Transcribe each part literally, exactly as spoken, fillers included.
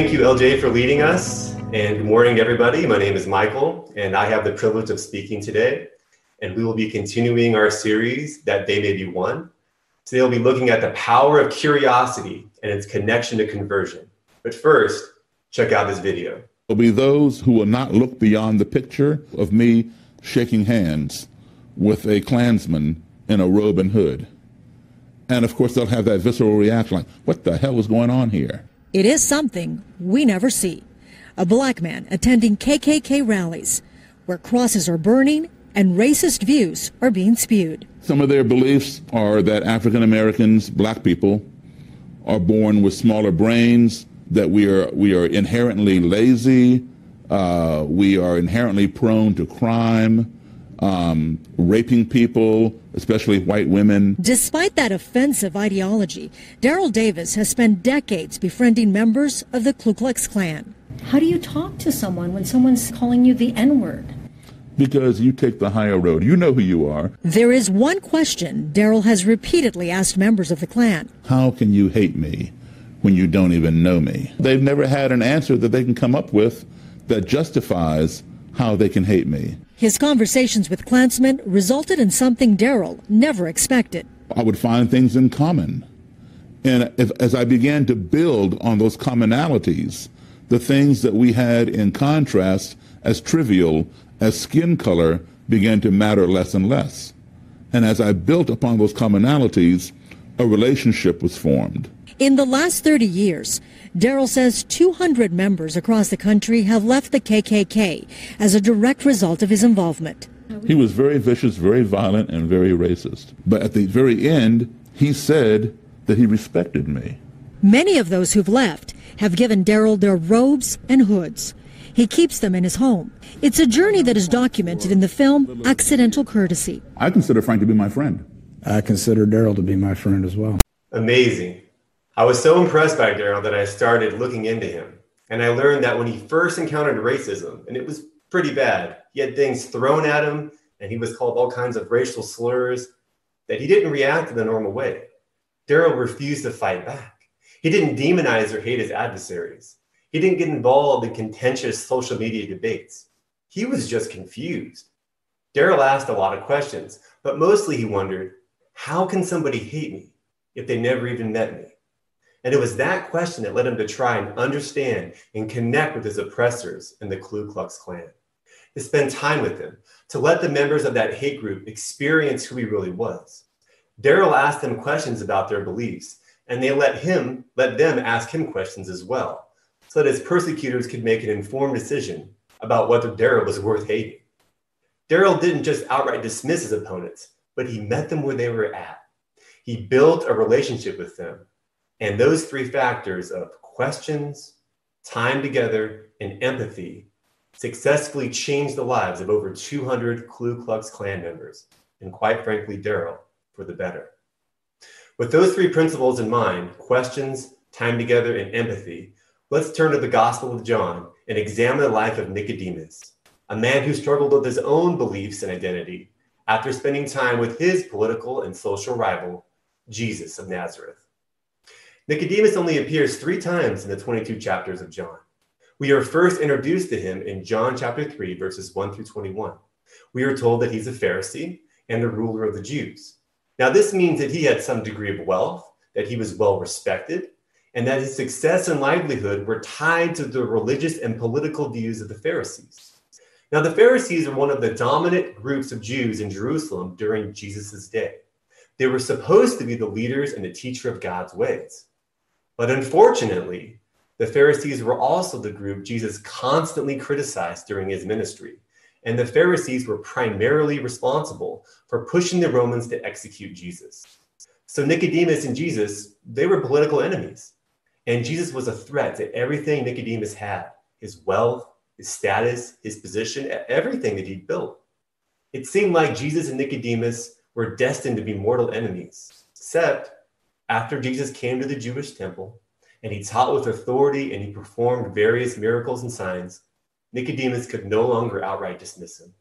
thank you, L J, for leading us. And good morning, everybody. My name is Michael, and I have the privilege of speaking today. And we will be continuing our series, That They May Be One. Today, we'll be looking at the power of curiosity and its connection to conversion. But first, check out this video. Will be those who will not look beyond the picture of me shaking hands with a Klansman in a robe and hood. And of course, they'll have that visceral reaction like, what the hell is going on here? It is something we never see. A black man attending K K K rallies where crosses are burning and racist views are being spewed. Some of their beliefs are that African Americans, black people, are born with smaller brains, that we are we are inherently lazy, uh, we are inherently prone to crime, um, raping people, especially white women. Despite that offensive ideology, Daryl Davis has spent decades befriending members of the Ku Klux Klan. How do you talk to someone when someone's calling you the N-word? Because you take the higher road. You know who you are. There is one question Daryl has repeatedly asked members of the Klan. How can you hate me when you don't even know me? They've never had an answer that they can come up with that justifies how they can hate me. His conversations with Klansmen resulted in something Daryl never expected. I would find things in common. And if, as I began to build on those commonalities, the things that we had in contrast as trivial as skin color began to matter less and less. And as I built upon those commonalities, a relationship was formed. In the last thirty years, Daryl says two hundred members across the country have left the K K K as a direct result of his involvement. He was very vicious, very violent, and very racist. But at the very end, he said that he respected me. Many of those who've left have given Daryl their robes and hoods. He keeps them in his home. It's a journey that is documented in the film Accidental Courtesy. I consider Frank to be my friend. I consider Daryl to be my friend as well. Amazing. I was so impressed by Daryl that I started looking into him. And I learned that when he first encountered racism, and it was pretty bad, he had things thrown at him, and he was called all kinds of racial slurs, that he didn't react in the normal way. Daryl refused to fight back. He didn't demonize or hate his adversaries. He didn't get involved in contentious social media debates. He was just confused. Daryl asked a lot of questions, but mostly he wondered, how can somebody hate me if they never even met me? And it was that question that led him to try and understand and connect with his oppressors in the Ku Klux Klan, to spend time with them, to let the members of that hate group experience who he really was. Daryl asked them questions about their beliefs, and they let him, let them ask him questions as well, so that his persecutors could make an informed decision about whether Daryl was worth hating. Daryl didn't just outright dismiss his opponents, but he met them where they were at. He built a relationship with them. And those three factors of questions, time together, and empathy successfully changed the lives of over two hundred Ku Klux Klan members, and quite frankly, Daryl, for the better. With those three principles in mind, questions, time together, and empathy, let's turn to the Gospel of John and examine the life of Nicodemus, a man who struggled with his own beliefs and identity after spending time with his political and social rival, Jesus of Nazareth. Nicodemus only appears three times in the twenty-two chapters of John. We are first introduced to him in John chapter three, verses one through twenty-one. We are told that he's a Pharisee and the ruler of the Jews. Now, this means that he had some degree of wealth, that he was well respected, and that his success and livelihood were tied to the religious and political views of the Pharisees. Now, the Pharisees were one of the dominant groups of Jews in Jerusalem during Jesus' day. They were supposed to be the leaders and the teacher of God's ways. But unfortunately, the Pharisees were also the group Jesus constantly criticized during his ministry. And the Pharisees were primarily responsible for pushing the Romans to execute Jesus. So Nicodemus and Jesus, they were political enemies. And Jesus was a threat to everything Nicodemus had, his wealth, his status, his position, everything that he'd built. It seemed like Jesus and Nicodemus were destined to be mortal enemies, except after Jesus came to the Jewish temple and he taught with authority and he performed various miracles and signs, Nicodemus could no longer outright dismiss him.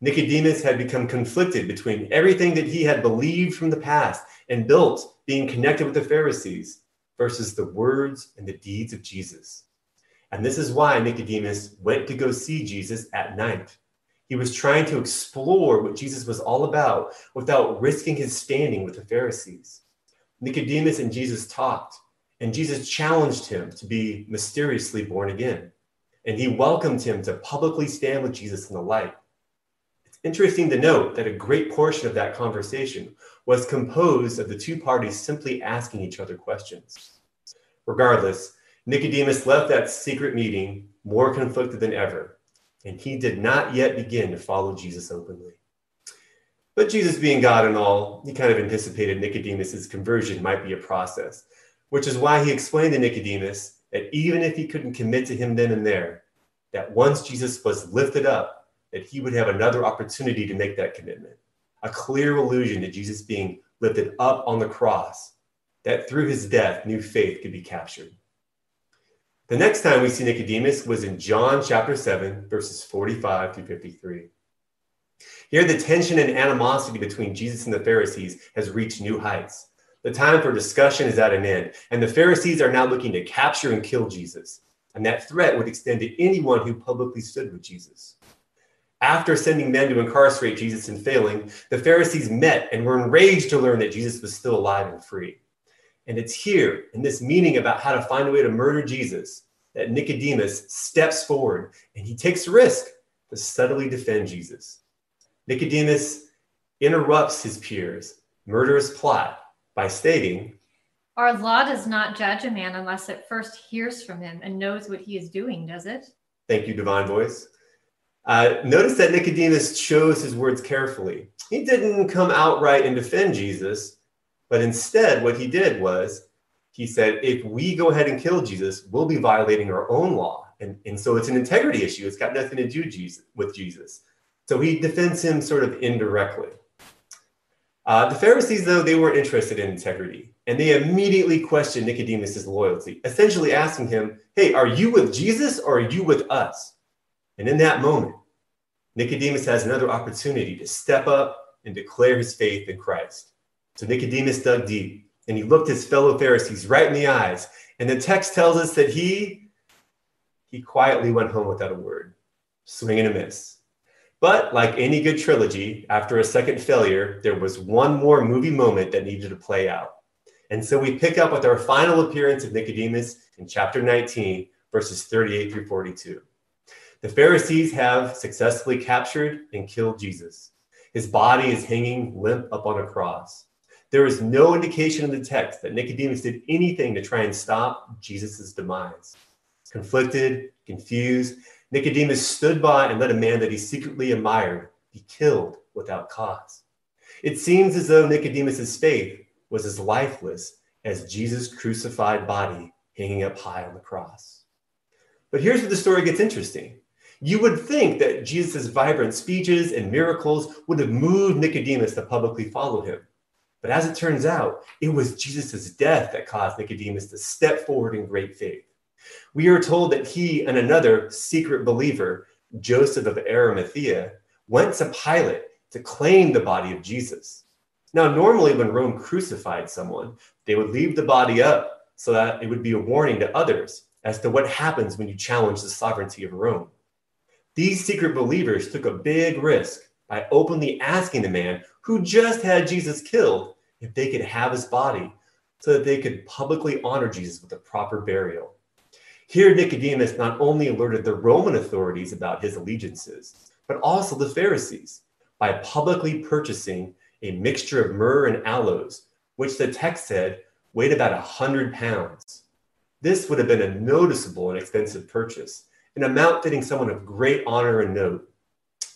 Nicodemus had become conflicted between everything that he had believed from the past and built, being connected with the Pharisees, versus the words and the deeds of Jesus. And this is why Nicodemus went to go see Jesus at night. He was trying to explore what Jesus was all about without risking his standing with the Pharisees. Nicodemus and Jesus talked, and Jesus challenged him to be mysteriously born again. And he welcomed him to publicly stand with Jesus in the light. It's interesting to note that a great portion of that conversation was composed of the two parties simply asking each other questions. Regardless, Nicodemus left that secret meeting more conflicted than ever, and he did not yet begin to follow Jesus openly. But Jesus being God and all, he kind of anticipated Nicodemus's conversion might be a process, which is why he explained to Nicodemus that even if he couldn't commit to him then and there, that once Jesus was lifted up, that he would have another opportunity to make that commitment. A clear allusion to Jesus being lifted up on the cross, that through his death, new faith could be captured. The next time we see Nicodemus was in John chapter seven, verses forty-five through fifty-three. Here, the tension and animosity between Jesus and the Pharisees has reached new heights. The time for discussion is at an end, and the Pharisees are now looking to capture and kill Jesus. And that threat would extend to anyone who publicly stood with Jesus. After sending men to incarcerate Jesus and failing, the Pharisees met and were enraged to learn that Jesus was still alive and free. And it's here, in this meeting about how to find a way to murder Jesus, that Nicodemus steps forward and he takes a risk to subtly defend Jesus. Nicodemus interrupts his peers' murderous plot by stating, "Our law does not judge a man unless it first hears from him and knows what he is doing, does it?" Thank you, divine voice. Uh, notice that Nicodemus chose his words carefully. He didn't come outright and defend Jesus. But instead, what he did was, he said, if we go ahead and kill Jesus, we'll be violating our own law. And, and so it's an integrity issue. It's got nothing to do Jesus, with Jesus. So he defends him sort of indirectly. Uh, the Pharisees, though, they weren't interested in integrity. And they immediately questioned Nicodemus' loyalty, essentially asking him, hey, are you with Jesus or are you with us? And in that moment, Nicodemus has another opportunity to step up and declare his faith in Christ. So Nicodemus dug deep, and he looked his fellow Pharisees right in the eyes. And the text tells us that he, he quietly went home without a word, swing and a miss. But like any good trilogy, after a second failure, there was one more movie moment that needed to play out. And so we pick up with our final appearance of Nicodemus in chapter nineteen, verses thirty-eight through forty-two. The Pharisees have successfully captured and killed Jesus. His body is hanging limp up on a cross. There is no indication in the text that Nicodemus did anything to try and stop Jesus' demise. Conflicted, confused, Nicodemus stood by and let a man that he secretly admired be killed without cause. It seems as though Nicodemus' faith was as lifeless as Jesus' crucified body hanging up high on the cross. But here's where the story gets interesting. You would think that Jesus' vibrant speeches and miracles would have moved Nicodemus to publicly follow him. But as it turns out, it was Jesus' death that caused Nicodemus to step forward in great faith. We are told that he and another secret believer, Joseph of Arimathea, went to Pilate to claim the body of Jesus. Now, normally when Rome crucified someone, they would leave the body up so that it would be a warning to others as to what happens when you challenge the sovereignty of Rome. These secret believers took a big risk by openly asking the man who just had Jesus killed if they could have his body so that they could publicly honor Jesus with a proper burial. Here, Nicodemus not only alerted the Roman authorities about his allegiances, but also the Pharisees by publicly purchasing a mixture of myrrh and aloes, which the text said weighed about one hundred pounds. This would have been a noticeable and expensive purchase, an amount fitting someone of great honor and note.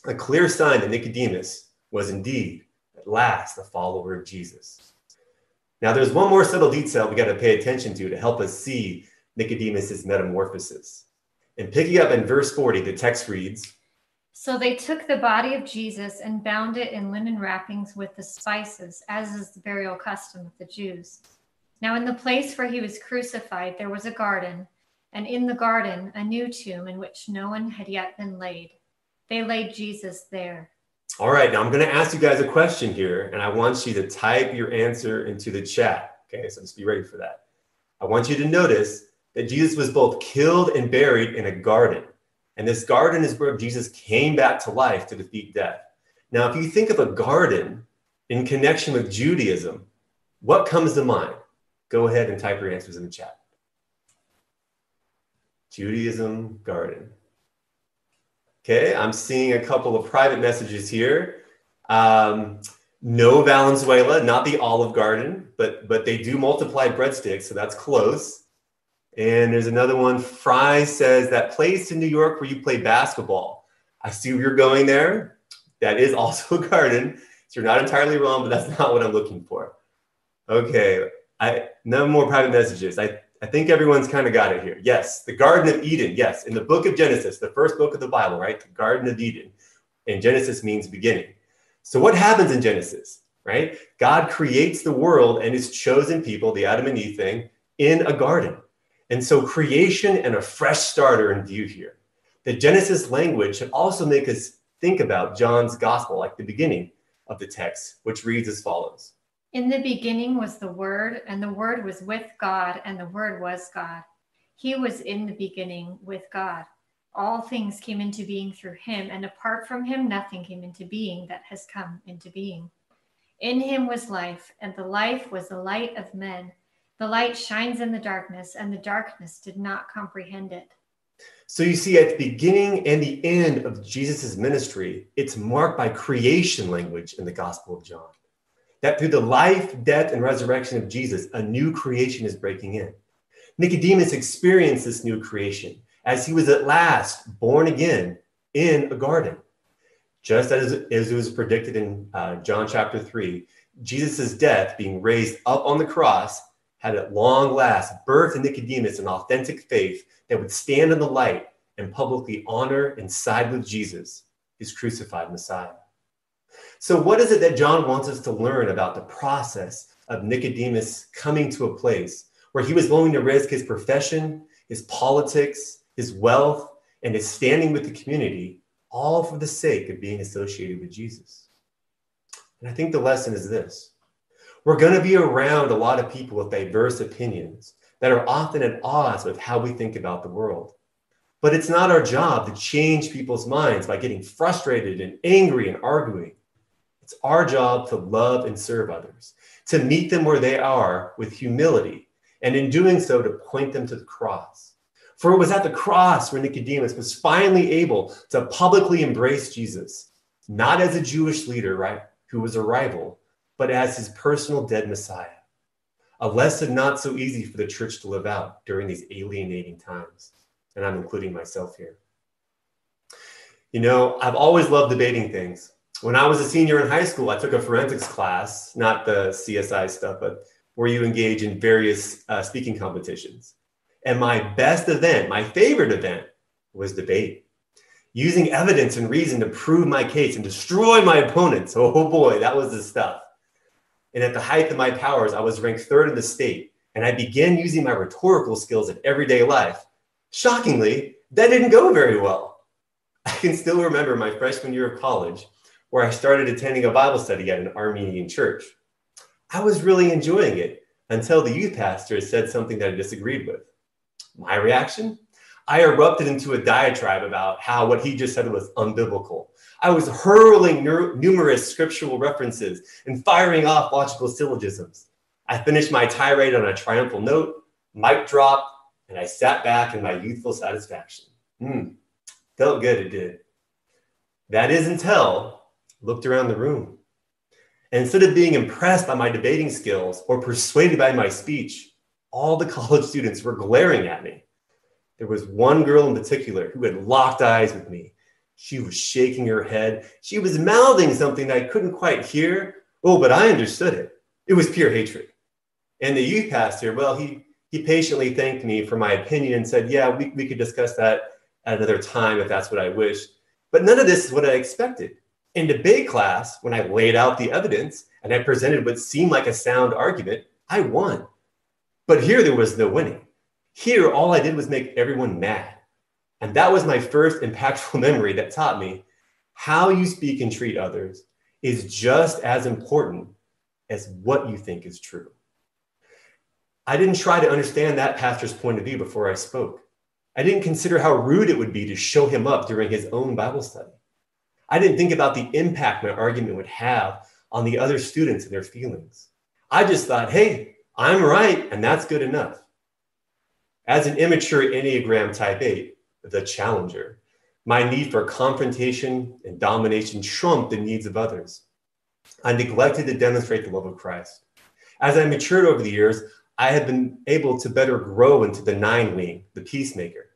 A clear sign that Nicodemus was indeed, at last, a follower of Jesus. Now, there's one more subtle detail we got to pay attention to to help us see Nicodemus's metamorphosis. And picking up in verse forty, the text reads, "So they took the body of Jesus and bound it in linen wrappings with the spices, as is the burial custom of the Jews. Now, in the place where he was crucified, there was a garden, and in the garden, a new tomb in which no one had yet been laid. They laid Jesus there." All right, now I'm going to ask you guys a question here, and I want you to type your answer into the chat. Okay, so just be ready for that. I want you to notice that Jesus was both killed and buried in a garden. And this garden is where Jesus came back to life to defeat death. Now, if you think of a garden in connection with Judaism, what comes to mind? Go ahead and type your answers in the chat. Judaism, garden. Okay, I'm seeing a couple of private messages here. Um, no Valenzuela, not the Olive Garden, but, but they do multiply breadsticks, so that's close. And there's another one, Fry says, that place in New York where you play basketball. I see where you're going there. That is also a garden, so you're not entirely wrong, but that's not what I'm looking for. Okay, I, no more private messages. I, I think everyone's kind of got it here. Yes, the Garden of Eden, yes. In the book of Genesis, the first book of the Bible, right? The Garden of Eden. And Genesis means beginning. So what happens in Genesis, right? God creates the world and his chosen people, the Adam and Eve thing, in a garden. And so creation and a fresh start are in view here. The Genesis language should also make us think about John's gospel, like the beginning of the text, which reads as follows. In the beginning was the Word, and the Word was with God, and the Word was God. He was in the beginning with God. All things came into being through him, and apart from him, nothing came into being that has come into being. In him was life, and the life was the light of men. The light shines in the darkness, and the darkness did not comprehend it. So you see, at the beginning and the end of Jesus's ministry, it's marked by creation language in the Gospel of John. That through the life, death, and resurrection of Jesus, a new creation is breaking in. Nicodemus experienced this new creation as he was at last born again in a garden. Just as, as it was predicted in uh, John chapter three, Jesus' death, being raised up on the cross, had at long last birthed in Nicodemus an authentic faith that would stand in the light and publicly honor and side with Jesus, his crucified Messiah. So what is it that John wants us to learn about the process of Nicodemus coming to a place where he was willing to risk his profession, his politics, his wealth, and his standing with the community, all for the sake of being associated with Jesus? And I think the lesson is this. We're going to be around a lot of people with diverse opinions that are often at odds with how we think about the world. But it's not our job to change people's minds by getting frustrated and angry and arguing. It's our job to love and serve others, to meet them where they are with humility, and in doing so, to point them to the cross. For it was at the cross where Nicodemus was finally able to publicly embrace Jesus, not as a Jewish leader, right, who was a rival, but as his personal dead Messiah, a lesson not so easy for the church to live out during these alienating times. And I'm including myself here. You know, I've always loved debating things. When I was a senior in high school, I took a forensics class, not the C S I stuff, but where you engage in various uh, speaking competitions. And my best event, my favorite event, was debate. Using evidence and reason to prove my case and destroy my opponents. Oh boy, that was the stuff. And at the height of my powers, I was ranked third in the state. And I began using my rhetorical skills in everyday life. Shockingly, that didn't go very well. I can still remember my freshman year of college where I started attending a Bible study at an Armenian church. I was really enjoying it until the youth pastor said something that I disagreed with. My reaction? I erupted into a diatribe about how what he just said was unbiblical. I was hurling ner- numerous scriptural references and firing off logical syllogisms. I finished my tirade on a triumphal note, mic drop, and I sat back in my youthful satisfaction. Hmm, felt good, it did. That is until I looked around the room. And instead of being impressed by my debating skills or persuaded by my speech, all the college students were glaring at me. There was one girl in particular who had locked eyes with me. She was shaking her head. She was mouthing something I couldn't quite hear. Oh, but I understood it. It was pure hatred. And the youth pastor, well, he... He patiently thanked me for my opinion and said, yeah, we, we could discuss that at another time if that's what I wish. But none of this is what I expected. In debate class, when I laid out the evidence and I presented what seemed like a sound argument, I won. But here there was no winning. Here, all I did was make everyone mad. And that was my first impactful memory that taught me how you speak and treat others is just as important as what you think is true. I didn't try to understand that pastor's point of view before I spoke. I didn't consider how rude it would be to show him up during his own Bible study. I didn't think about the impact my argument would have on the other students and their feelings. I just thought, hey, I'm right, and that's good enough. As an immature Enneagram type eight, the challenger, my need for confrontation and domination trumped the needs of others. I neglected to demonstrate the love of Christ. As I matured over the years, I have been able to better grow into the nine wing, the peacemaker.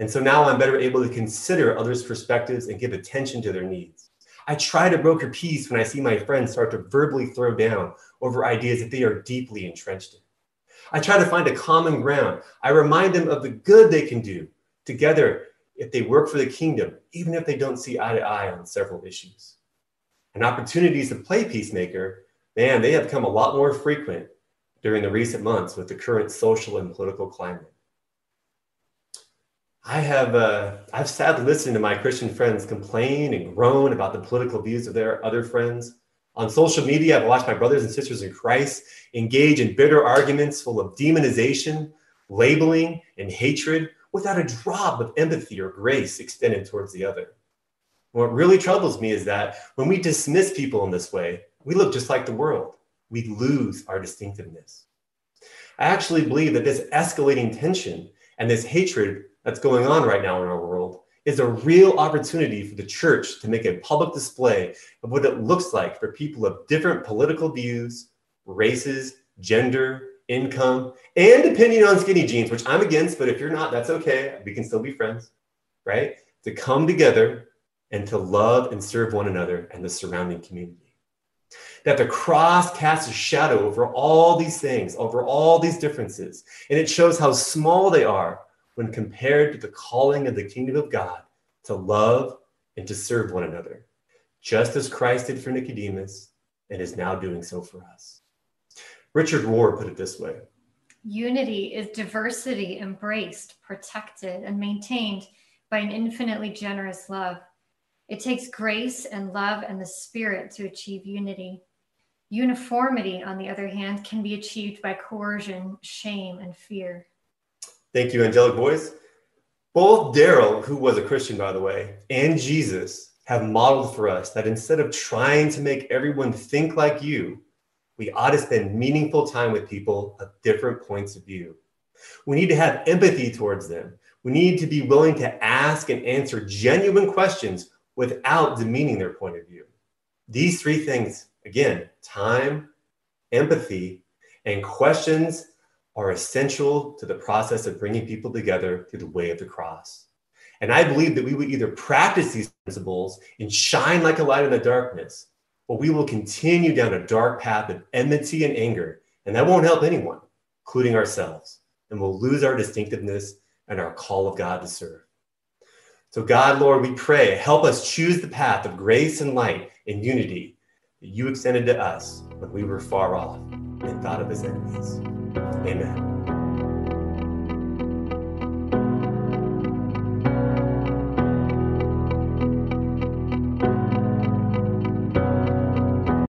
And so now I'm better able to consider others' perspectives and give attention to their needs. I try to broker peace when I see my friends start to verbally throw down over ideas that they are deeply entrenched in. I try to find a common ground. I remind them of the good they can do together if they work for the kingdom, even if they don't see eye to eye on several issues. And opportunities to play peacemaker, man, they have come a lot more frequent during the recent months with the current social and political climate. I have uh, I've sadly listened to my Christian friends complain and groan about the political views of their other friends. On social media, I've watched my brothers and sisters in Christ engage in bitter arguments full of demonization, labeling, and hatred without a drop of empathy or grace extended towards the other. What really troubles me is that when we dismiss people in this way, we look just like the world. We lose our distinctiveness. I actually believe that this escalating tension and this hatred that's going on right now in our world is a real opportunity for the church to make a public display of what it looks like for people of different political views, races, gender, income, and opinion on skinny jeans, which I'm against, but if you're not, that's okay. We can still be friends, right? To come together and to love and serve one another and the surrounding community. That the cross casts a shadow over all these things, over all these differences, and it shows how small they are when compared to the calling of the kingdom of God to love and to serve one another, just as Christ did for Nicodemus and is now doing so for us. Richard Rohr put it this way. Unity is diversity embraced, protected, and maintained by an infinitely generous love. It takes grace and love and the Spirit to achieve unity. Uniformity, on the other hand, can be achieved by coercion, shame, and fear. Thank you, angelic voice. Both Daryl, who was a Christian, by the way, and Jesus have modeled for us that instead of trying to make everyone think like you, we ought to spend meaningful time with people of different points of view. We need to have empathy towards them. We need to be willing to ask and answer genuine questions without demeaning their point of view. These three things, again, time, empathy, and questions, are essential to the process of bringing people together through the way of the cross. And I believe that we would either practice these principles and shine like a light in the darkness, or we will continue down a dark path of enmity and anger, and that won't help anyone, including ourselves, and we'll lose our distinctiveness and our call of God to serve. So God, Lord, we pray, help us choose the path of grace and light and unity that you extended to us when we were far off and thought of as enemies. Amen.